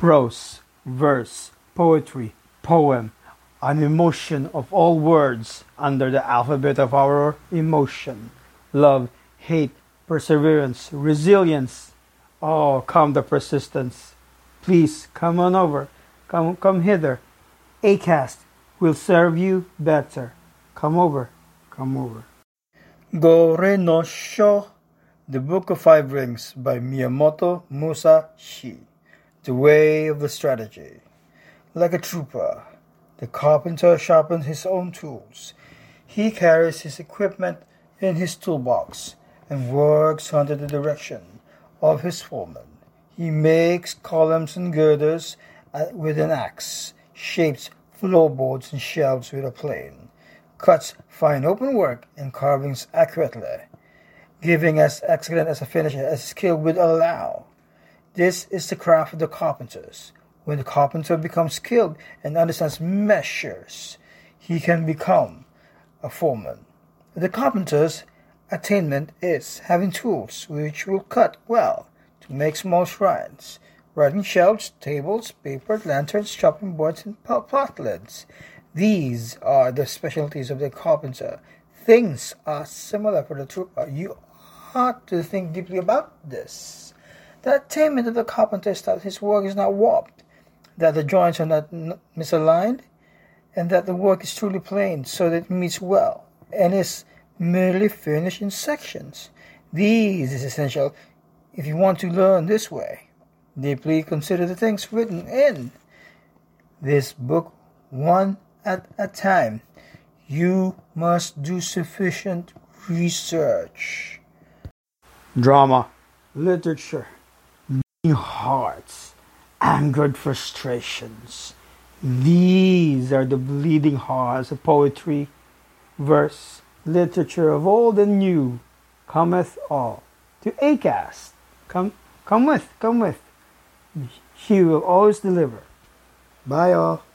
prose, verse, poetry, poem, an emotion of all words under the alphabet of our emotion, love, hate, perseverance, resilience. Oh, come the persistence. Please, come on over. Come hither. Acast will serve you better. Come over. Come over. Gorin no Sho, The Book of Five Rings by Miyamoto Musashi. The way of the strategy. Like a trooper, the carpenter sharpens his own tools. He carries his equipment in his toolbox and works under the direction of his foreman. He makes columns and girders with an axe, shapes floorboards and shelves with a plane, cuts fine open work and carvings accurately, giving as excellent as a finish as skill would allow. This is the craft of the carpenters. When the carpenter becomes skilled and understands measures, he can become a foreman. The carpenter's attainment is having tools which will cut well to make small shrines, writing shelves, tables, paper, lanterns, chopping boards, and pot lids. These are the specialties of the carpenter. Things are similar for the trooper. You ought to think deeply about this. The attainment of the carpenter is that his work is not warped, that the joints are not misaligned, and that the work is truly plain so that it meets well and is merely finished in sections. These is essential if you want to learn this way. Deeply consider the things written in this book one at a time. You must do sufficient research. Drama, literature, beating hearts, angered frustrations. These are the bleeding hearts of poetry, verse, literature of old and new. Cometh all to Acast. Come with. He will always deliver. Bye all.